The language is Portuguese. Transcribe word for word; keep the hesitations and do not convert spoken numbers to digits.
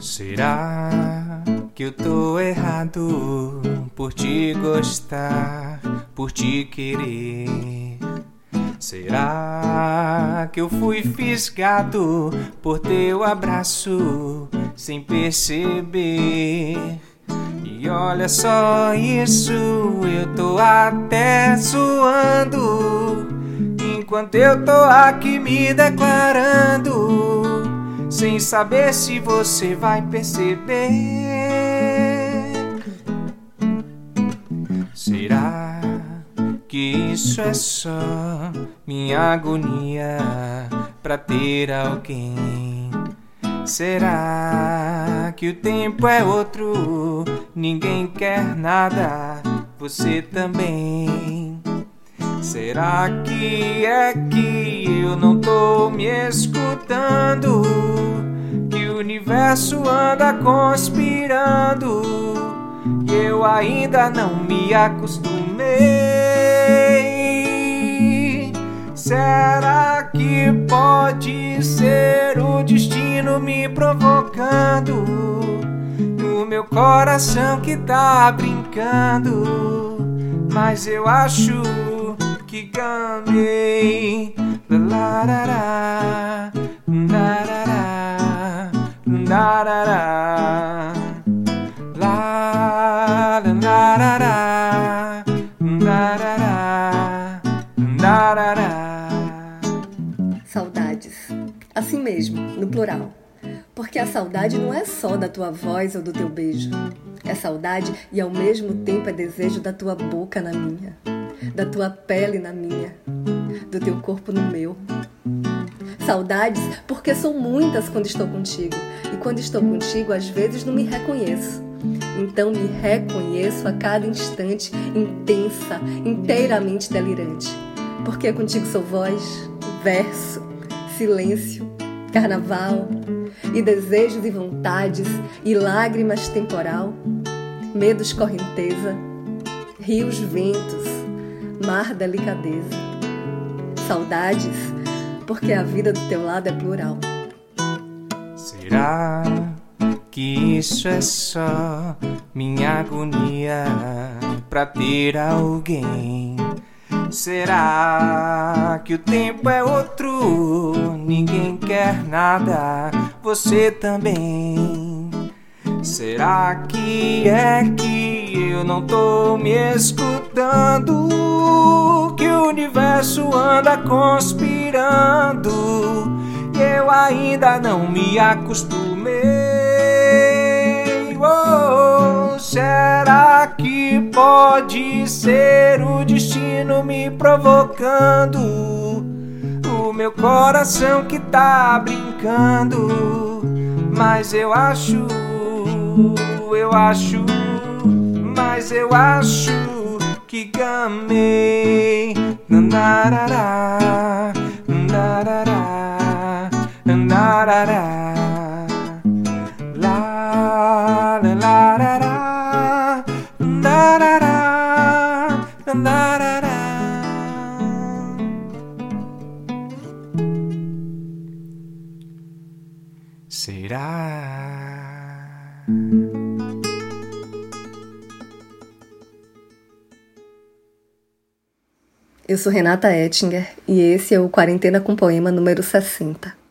Será que eu tô errado por te gostar, por te querer? Será que eu fui fisgado por teu abraço sem perceber? E olha só isso, eu tô até suando enquanto eu tô aqui me declarando, sem saber se você vai perceber. Será que isso é só minha agonia pra ter alguém? Será que o tempo é outro? Ninguém quer nada, você também. Será que é que eu não tô me escutando? Que o universo anda conspirando e eu ainda não me acostumei? Será que pode ser o destino me provocando? O meu coração que tá brincando, mas eu acho que ganhei. Larará, larará, larará, larará, larará, larará. Saudades, assim mesmo, no plural. Porque a saudade não é só da tua voz ou do teu beijo. É saudade e ao mesmo tempo é desejo da tua boca na minha, da tua pele na minha, do teu corpo no meu. Saudades porque são muitas quando estou contigo. E quando estou contigo, às vezes não me reconheço. Então me reconheço a cada instante, intensa, inteiramente delirante. Porque contigo sou voz, verso, silêncio, carnaval, e desejos e vontades, e lágrimas temporal, medos correnteza, rios ventos, mar delicadeza. Saudades, porque a vida do teu lado é plural. Será que isso é só minha agonia pra ter alguém? Será que o tempo é outro? Ninguém quer nada, você também. Será que é que eu não tô me escutando? Que o universo anda conspirando e eu ainda não me acostumei. Oh, será que pode ser o destino me provocando? O meu coração que tá brincando, mas eu acho, eu acho, mas eu acho que gamei. Nanarará, nanarará, nanarará, la la la nanarará, nanarará. Será? Eu sou Renata Ettinger e esse é o Quarentena com Poema número sessenta.